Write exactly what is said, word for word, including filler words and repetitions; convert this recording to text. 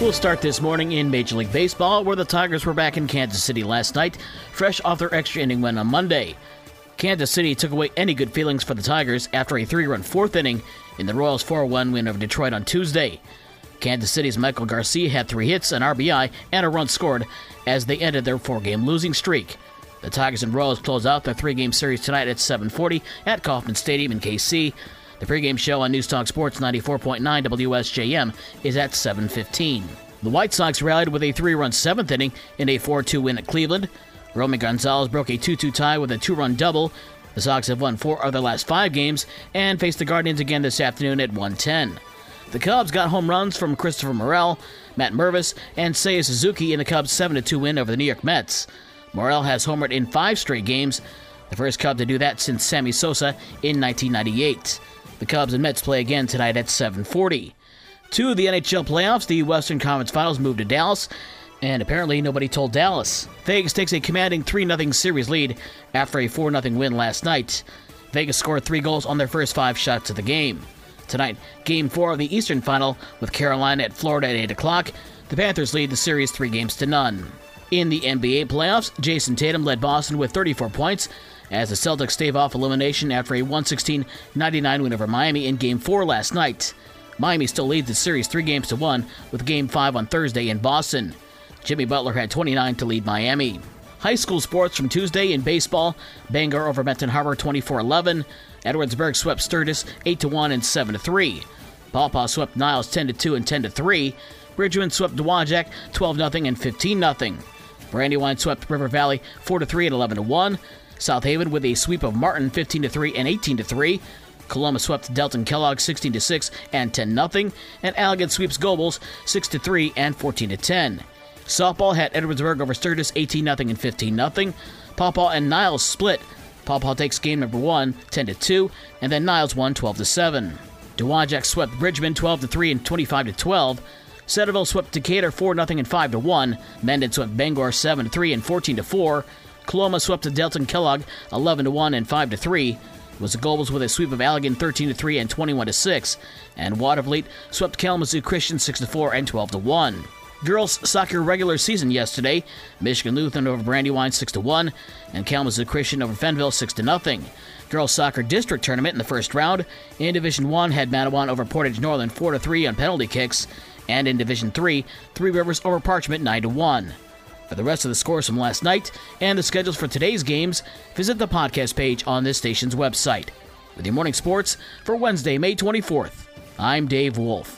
We'll start this morning in Major League Baseball, where the Tigers were back in Kansas City last night, fresh off their extra inning win on Monday. Kansas City took away any good feelings for the Tigers after a three-run fourth inning in the Royals' four one win over Detroit on Tuesday. Kansas City's Maikel Garcia had three hits, an R B I, and a run scored as they ended their four-game losing streak. The Tigers and Royals close out their three-game series tonight at seven forty at Kauffman Stadium in K C. The pregame show on Newstalk Sports ninety-four point nine W S J M is at seven fifteen. The White Sox rallied with a three-run seventh inning in a four two win at Cleveland. Romy Gonzalez broke a two two tie with a two-run double. The Sox have won four of their last five games and face the Guardians again this afternoon at one ten. The Cubs got home runs from Christopher Morel, Matt Mervis, and Seiya Suzuki in the Cubs' seven two win over the New York Mets. Morel has homered in five straight games, the first Cub to do that since Sammy Sosa in nineteen ninety-eight. The Cubs and Mets play again tonight at seven forty. To the N H L playoffs, the Western Conference Finals moved to Dallas, and apparently nobody told Dallas. Vegas takes a commanding three nothing series lead after a four nothing win last night. Vegas scored three goals on their first five shots of the game. Tonight, Game four of the Eastern Final with Carolina at Florida at eight o'clock. The Panthers lead the series three games to none. In the N B A playoffs, Jason Tatum led Boston with thirty-four points as the Celtics stave off elimination after a one sixteen ninety-nine win over Miami in Game four last night. Miami still leads the series three games to one with Game five on Thursday in Boston. Jimmy Butler had twenty-nine to lead Miami. High school sports from Tuesday in baseball. Bangor over Benton Harbor twenty-four eleven. Edwardsburg swept Sturgis eight to one and seven to three. Pawpaw swept Niles ten to two and ten to three. Bridgman swept Dwajak twelve nothing and fifteen nothing. Brandywine swept River Valley four to three and eleven to one. South Haven with a sweep of Martin fifteen to three and eighteen to three. Coloma swept Delton Kellogg sixteen to six and ten nothing. And Allegan sweeps Gobles six to three and fourteen to ten. Softball had Edwardsburg over Sturgis eighteen nothing and fifteen nothing. Pawpaw and Niles split. Pawpaw takes game number one, ten to two, and then Niles won twelve to seven. Dowagiac swept Bridgman twelve to three and twenty-five to twelve. Cedarville swept Decatur four nothing and five to one. Mendon swept Bangor seven to three and fourteen to four. Coloma swept Delton Kellogg eleven to one and five to three. It was the Gobles with a sweep of Allegan thirteen to three and twenty-one to six. And Waterfleet swept Kalamazoo Christian six to four and twelve to one. Girls soccer regular season yesterday, Michigan Lutheran over Brandywine six to one, and Kalamazoo Christian over Fennville six to nothing. Girls soccer district tournament in the first round, in Division one had Mattawan over Portage Northern four to three on penalty kicks, and in Division three, Three Rivers over Parchment nine to one. For the rest of the scores from last night and the schedules for today's games, visit the podcast page on this station's website. With your morning sports for Wednesday, May twenty-fourth, I'm Dave Wolf.